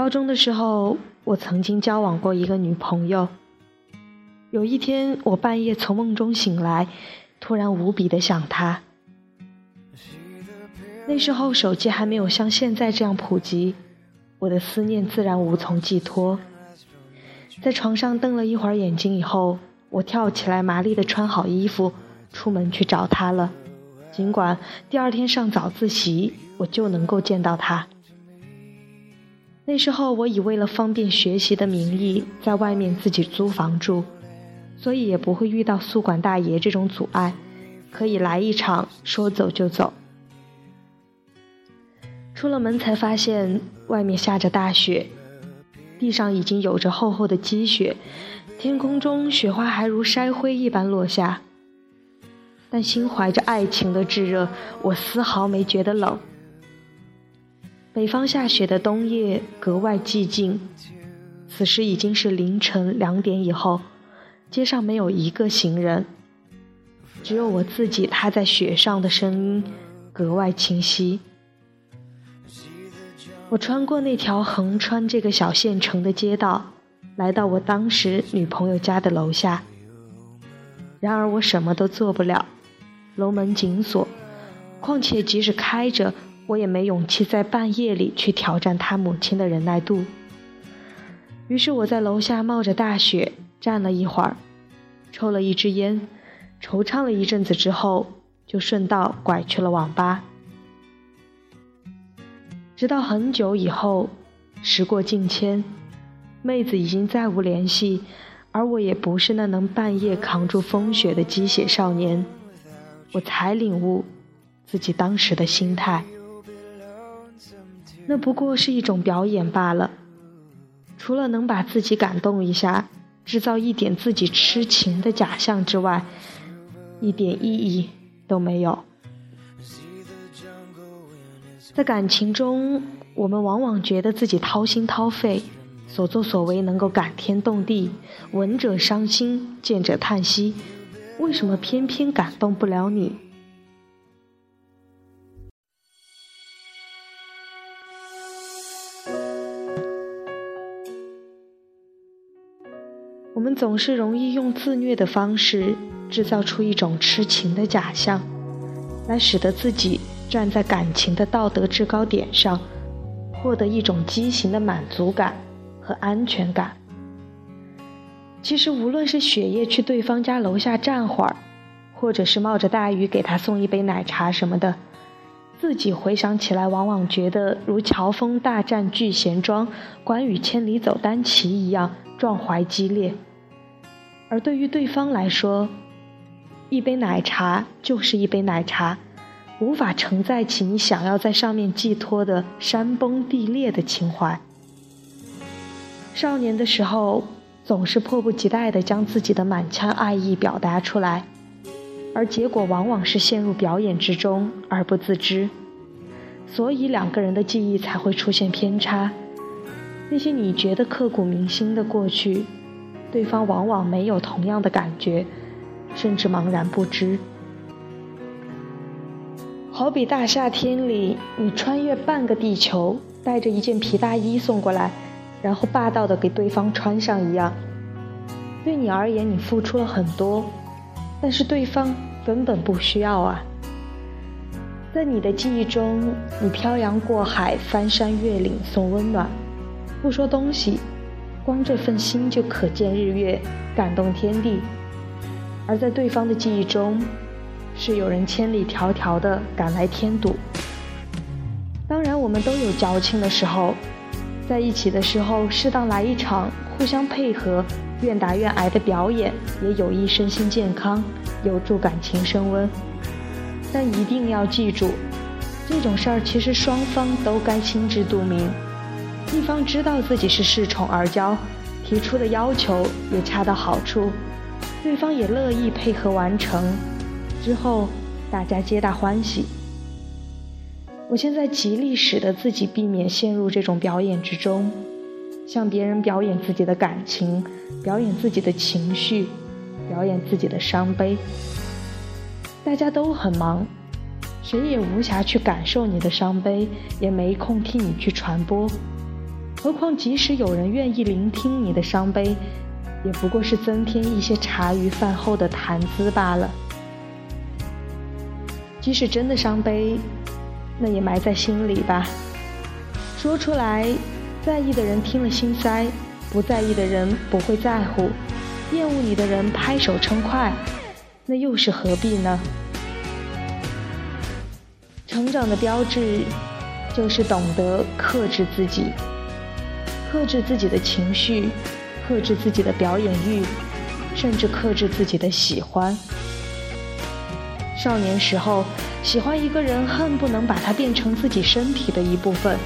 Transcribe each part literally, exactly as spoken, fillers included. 高中的时候，我曾经交往过一个女朋友。有一天，我半夜从梦中醒来，突然无比的想她。那时候手机还没有像现在这样普及，我的思念自然无从寄托。在床上瞪了一会儿眼睛以后，我跳起来，麻利地穿好衣服，出门去找她了。尽管第二天上早自习，我就能够见到她。那时候我以为了方便学习的名义在外面自己租房住，所以也不会遇到宿管大爷这种阻碍，可以来一场说走就走。出了门才发现外面下着大雪，地上已经有着厚厚的积雪，天空中雪花还如筛灰一般落下。但心怀着爱情的炙热，我丝毫没觉得冷。北方下雪的冬夜格外寂静，此时已经是凌晨两点以后，街上没有一个行人，只有我自己踏在雪上的声音格外清晰。我穿过那条横穿这个小县城的街道，来到我当时女朋友家的楼下。然而我什么都做不了，楼门紧锁，况且即使开着，我也没勇气在半夜里去挑战他母亲的忍耐度。于是我在楼下冒着大雪站了一会儿，抽了一支烟，惆怅了一阵子之后，就顺道拐去了网吧。直到很久以后，时过境迁，妹子已经再无联系，而我也不是那能半夜扛住风雪的鸡血少年，我才领悟自己当时的心态。那不过是一种表演罢了，除了能把自己感动一下，制造一点自己痴情的假象之外，一点意义都没有。在感情中，我们往往觉得自己掏心掏肺，所作所为能够感天动地，闻者伤心，见者叹息，为什么偏偏感动不了你？我们总是容易用自虐的方式制造出一种痴情的假象，来使得自己站在感情的道德制高点上，获得一种畸形的满足感和安全感。其实无论是雪夜去对方家楼下站会儿，或者是冒着大雨给他送一杯奶茶什么的，自己回想起来往往觉得如乔峰大战聚贤庄，关羽千里走单骑一样壮怀激烈。而对于对方来说，一杯奶茶就是一杯奶茶，无法承载起你想要在上面寄托的山崩地裂的情怀。少年的时候，总是迫不及待地将自己的满腔爱意表达出来，而结果往往是陷入表演之中而不自知，所以两个人的记忆才会出现偏差。那些你觉得刻骨铭心的过去，对方往往没有同样的感觉，甚至茫然不知。好比大夏天里，你穿越半个地球，带着一件皮大衣送过来，然后霸道的给对方穿上一样。对你而言，你付出了很多，但是对方根本不需要啊。在你的记忆中，你漂洋过海，翻山越岭送温暖，不说东西，光这份心就可见日月，感动天地。而在对方的记忆中，是有人千里迢迢的赶来添堵。当然我们都有矫情的时候，在一起的时候适当来一场互相配合，愿打愿挨的表演，也有益身心健康，有助感情升温。但一定要记住，这种事儿其实双方都该心知肚明，一方知道自己是恃宠而骄，提出的要求也恰到好处，对方也乐意配合完成，之后大家皆大欢喜。我现在极力使得自己避免陷入这种表演之中，向别人表演自己的感情，表演自己的情绪，表演自己的伤悲。大家都很忙，谁也无暇去感受你的伤悲，也没空替你去传播。何况即使有人愿意聆听你的伤悲，也不过是增添一些茶余饭后的谈资罢了。即使真的伤悲，那也埋在心里吧，说出来，在意的人听了心塞，不在意的人不会在乎，厌恶你的人拍手称快，那又是何必呢？成长的标志就是懂得克制自己，克制自己的情绪，克制自己的表演欲，甚至克制自己的喜欢。少年时候喜欢一个人，恨不能把他变成自己身体的一部分。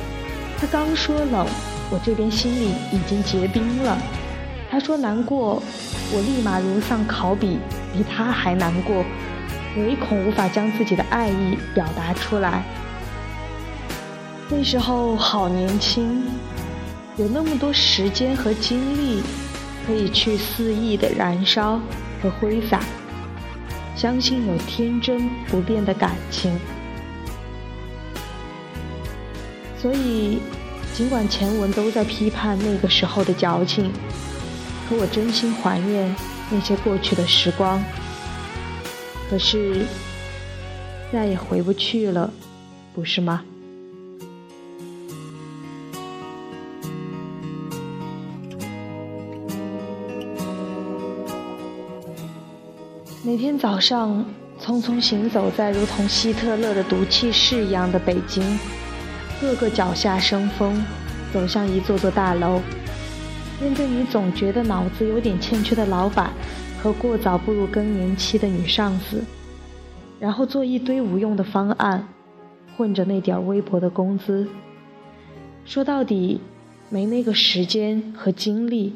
他刚说冷，我这边心里已经结冰了。他说难过，我立马如丧考妣，比他还难过，唯恐无法将自己的爱意表达出来。那时候好年轻，有那么多时间和精力可以去肆意的燃烧和挥洒，相信有天真不变的感情。所以尽管前文都在批判那个时候的矫情，可我真心怀念那些过去的时光，可是再也回不去了，不是吗？每天早上匆匆行走在如同希特勒的毒气室一样的北京，各个脚下生风，走向一座座大楼，面对你总觉得脑子有点欠缺的老板和过早步入更年期的女上司，然后做一堆无用的方案，混着那点微薄的工资，说到底没那个时间和精力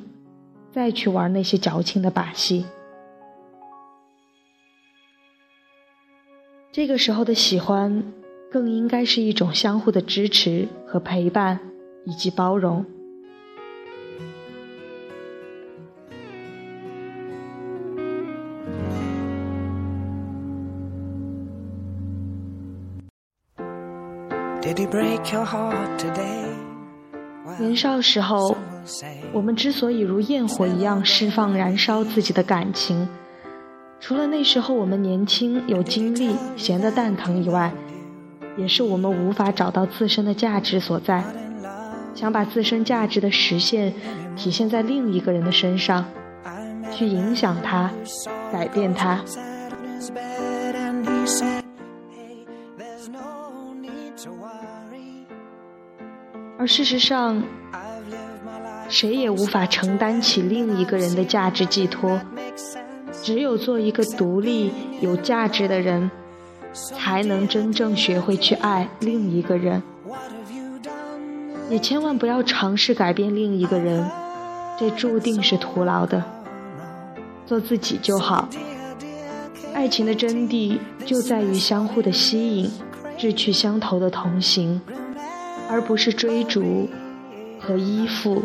再去玩那些矫情的把戏。这个时候的喜欢更应该是一种相互的支持和陪伴以及包容。年少时候，我们之所以如焰火一样释放燃烧自己的感情，除了那时候我们年轻有精力闲得蛋疼以外，也是我们无法找到自身的价值所在，想把自身价值的实现体现在另一个人的身上，去影响他，改变他。而事实上，谁也无法承担起另一个人的价值寄托，只有做一个独立有价值的人，才能真正学会去爱另一个人。也千万不要尝试改变另一个人，这注定是徒劳的。做自己就好。爱情的真谛就在于相互的吸引，志趣相投的同行，而不是追逐和依附。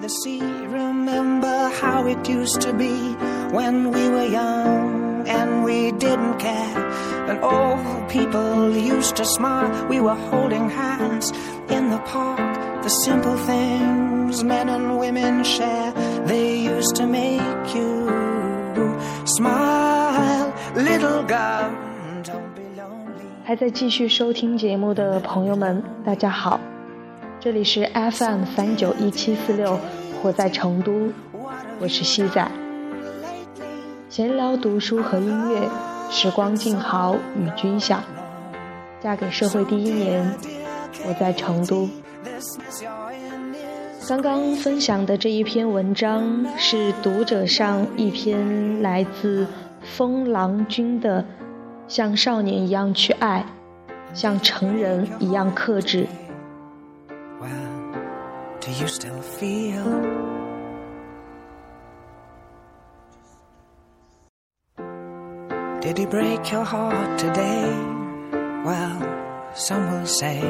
The sea, remember how it used to be when we were young and we didn't care, and old people used to smile. We were holding hands in the park, the simple things men and women share, they used to make you smile, little girl, don't be lonely. 还在继续收听节目的朋友们，大家好，这里是 F M 三九一七四六，活在成都，我是西仔。闲聊、读书和音乐，时光静好与君享。嫁给社会第一年，我在成都。刚刚分享的这一篇文章是读者上一篇来自风郎君的《像少年一样去爱，像成人一样克制》。Do you still feel? Did he break your heart today? Well, some will say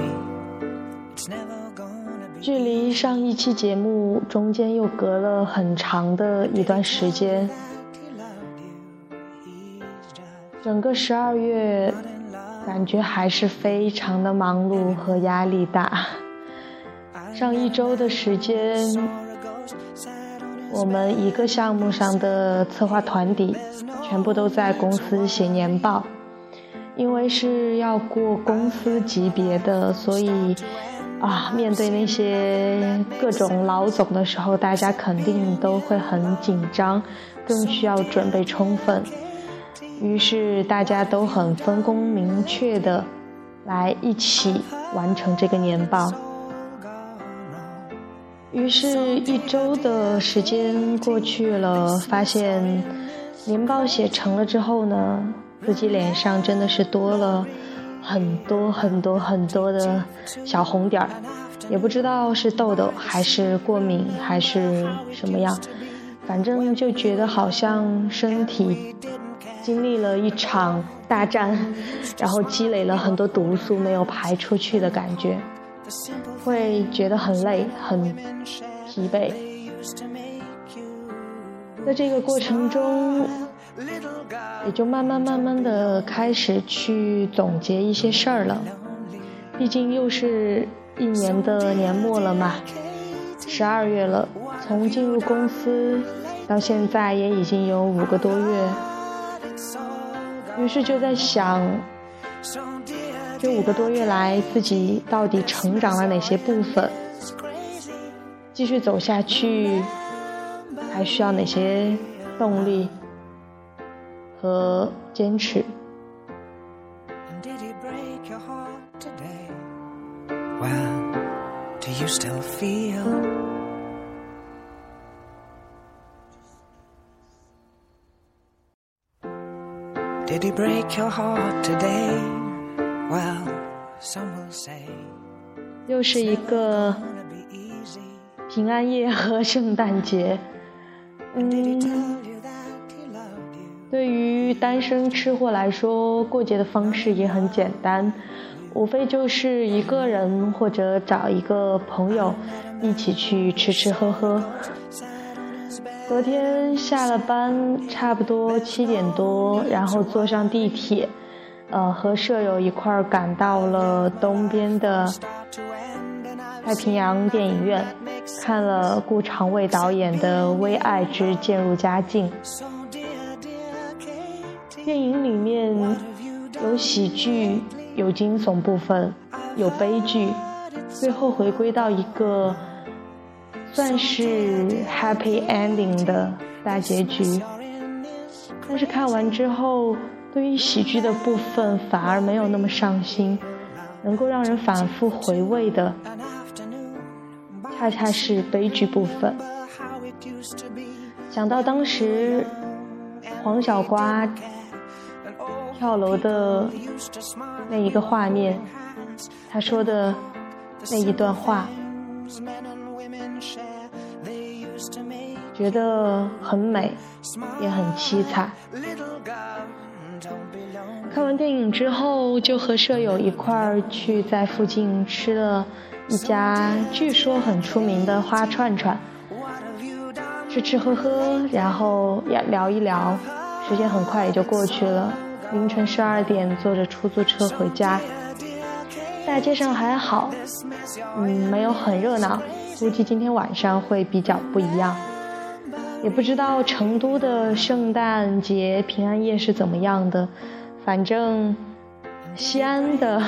it's never gonna be. 距离上一期节目中间又隔了很长的一段时间，整个十二月感觉还是非常的忙碌和压力大。上一周的时间，我们一个项目上的策划团体全部都在公司写年报，因为是要过公司级别的，所以啊，面对那些各种老总的时候，大家肯定都会很紧张，更需要准备充分。于是大家都很分工明确的来一起完成这个年报。于是一周的时间过去了，发现年报写成了之后呢，自己脸上真的是多了很多很多很多的小红点儿，也不知道是痘痘还是过敏还是什么样，反正就觉得好像身体经历了一场大战，然后积累了很多毒素没有排出去的感觉，会觉得很累很疲惫。在这个过程中，也就慢慢慢慢的开始去总结一些事儿了，毕竟又是一年的年末了嘛，十二月了，从进入公司到现在也已经有五个多月。于是就在想，这五个多月来自己到底成长了哪些部分，继续走下去还需要哪些动力和坚持。Did he break your heart today? Well, some will say. 又是一个平安夜和圣诞节。嗯，对于单身吃货来说，过节的方式也很简单，无非就是一个人或者找一个朋友一起去吃吃喝喝。昨天下了班差不多七点多，然后坐上地铁，呃，和舍友一块儿赶到了东边的太平洋电影院，看了顾长卫导演的《为爱之渐入佳境》。电影里面有喜剧，有惊悚部分，有悲剧，最后回归到一个算是 happy ending 的大结局。但是看完之后，对于喜剧的部分反而没有那么上心，能够让人反复回味的恰恰是悲剧部分。想到当时黄小瓜跳楼的那一个画面，他说的那一段话，觉得很美也很凄惨。看完电影之后，就和舍友一块儿去在附近吃了一家据说很出名的花串串，吃吃喝喝，然后聊一聊，时间很快也就过去了。凌晨十二点坐着出租车回家，大街上还好，嗯，没有很热闹，估计今天晚上会比较不一样。也不知道成都的圣诞节平安夜是怎么样的，反正西安的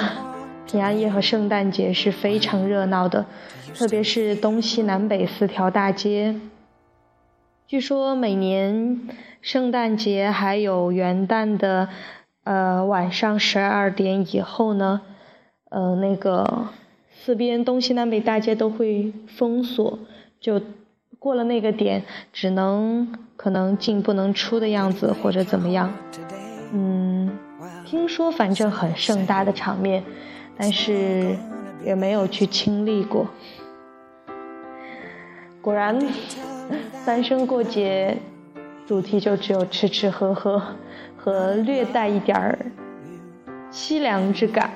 平安夜和圣诞节是非常热闹的，特别是东西南北四条大街。据说每年圣诞节还有元旦的呃晚上十二点以后呢，呃那个四边东西南北大街都会封锁，就过了那个点只能可能进不能出的样子，或者怎么样。嗯，听说反正很盛大的场面，但是也没有去经历过。果然单身过节主题就只有吃吃喝喝和略带一点儿凄凉之感。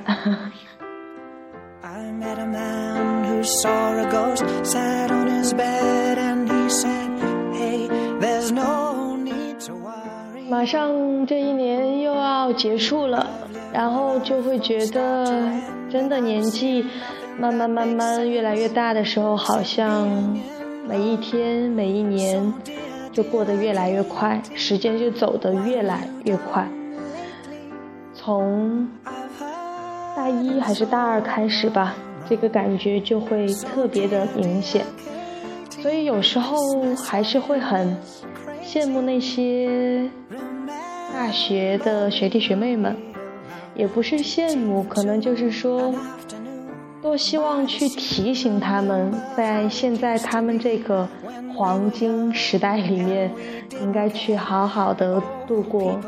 I met a man who saw a ghost, sat on his bed and he said, "Hey, there's no need to worry." 马上这一年又要结束了，然后就会觉得真的年纪慢慢慢慢越来越大的时候，好像每一天每一年就过得越来越快，时间就走得越来越快。从大一还是大二开始吧，这个感觉就会特别的明显，所以有时候还是会很羡慕那些大学的学弟学妹们，也不是羡慕，可能就是说多希望去提醒他们，在现在他们这个黄金时代里面应该去好好的度过，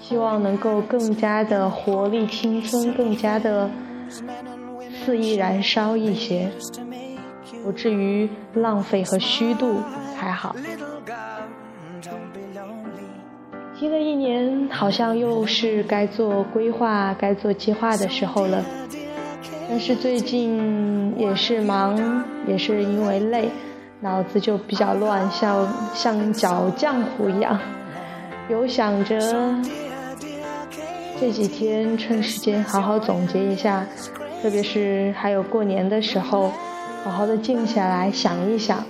希望能够更加的活力青春，更加的肆意燃烧一些，不至于浪费和虚度才好。新的一年好像又是该做规划该做计划的时候了，但是最近也是忙，也是因为累，脑子就比较乱，像像搅浆糊一样，有想着这几天趁时间好好总结一下，特别是还有过年的时候，好好的静下来想一想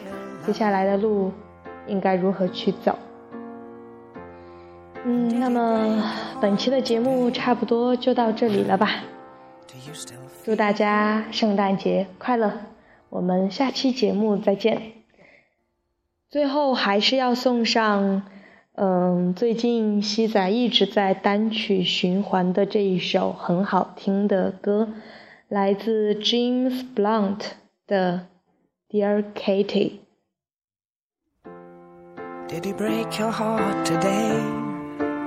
接下来的路应该如何去走。嗯，那么本期的节目差不多就到这里了吧，祝大家圣诞节快乐，我们下期节目再见。最后还是要送上嗯，最近西仔一直在单曲循环的这一首很好听的歌，来自 James Blunt 的 Dear Katie。 Did he break your heart today?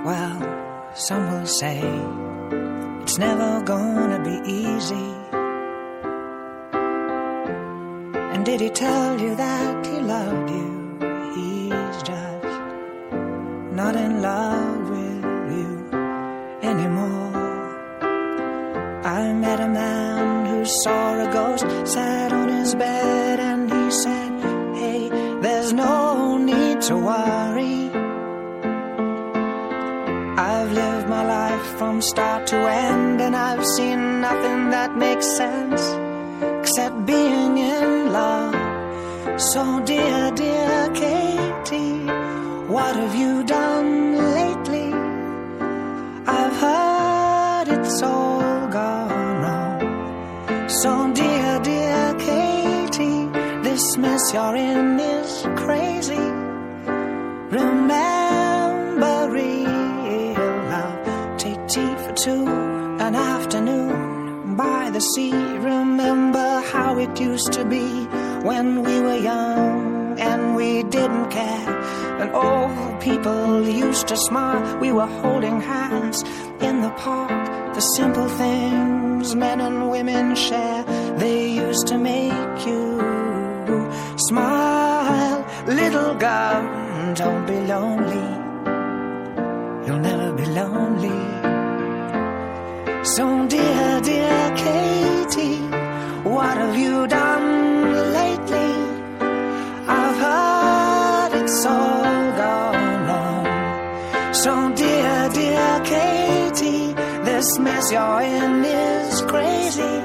Well, some will say it's never gonna be easy. And did he tell you that he loved you? He's just not in love with you anymore. I met a man who saw a ghost, sat on his bed and he said, hey, there's no need to worry. I've lived my life from start to end and I've seen nothing that makes sense except being in love. So dear, dear Katie, what have you done lately? I've heard it's all gone wrong. So dear, dear Katie, this mess you're in is crazy. Remember real love. Take tea for two, an afternoon by the sea. Remember how it used to be when we were young and we didn't care, and old people used to smile. We were holding hands in the park. The simple things men and women share, they used to make you smile. Little girl, don't be lonely. You'll never be lonely. So dear, dear Katie, what have you done lately? I've heard it's all gone wrong. So dear, dear Katie, this mess you're in is crazy.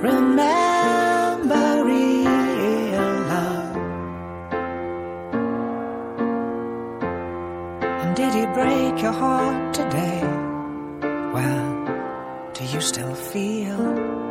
Remember real love. And did he break your heart today? Well, do you still feel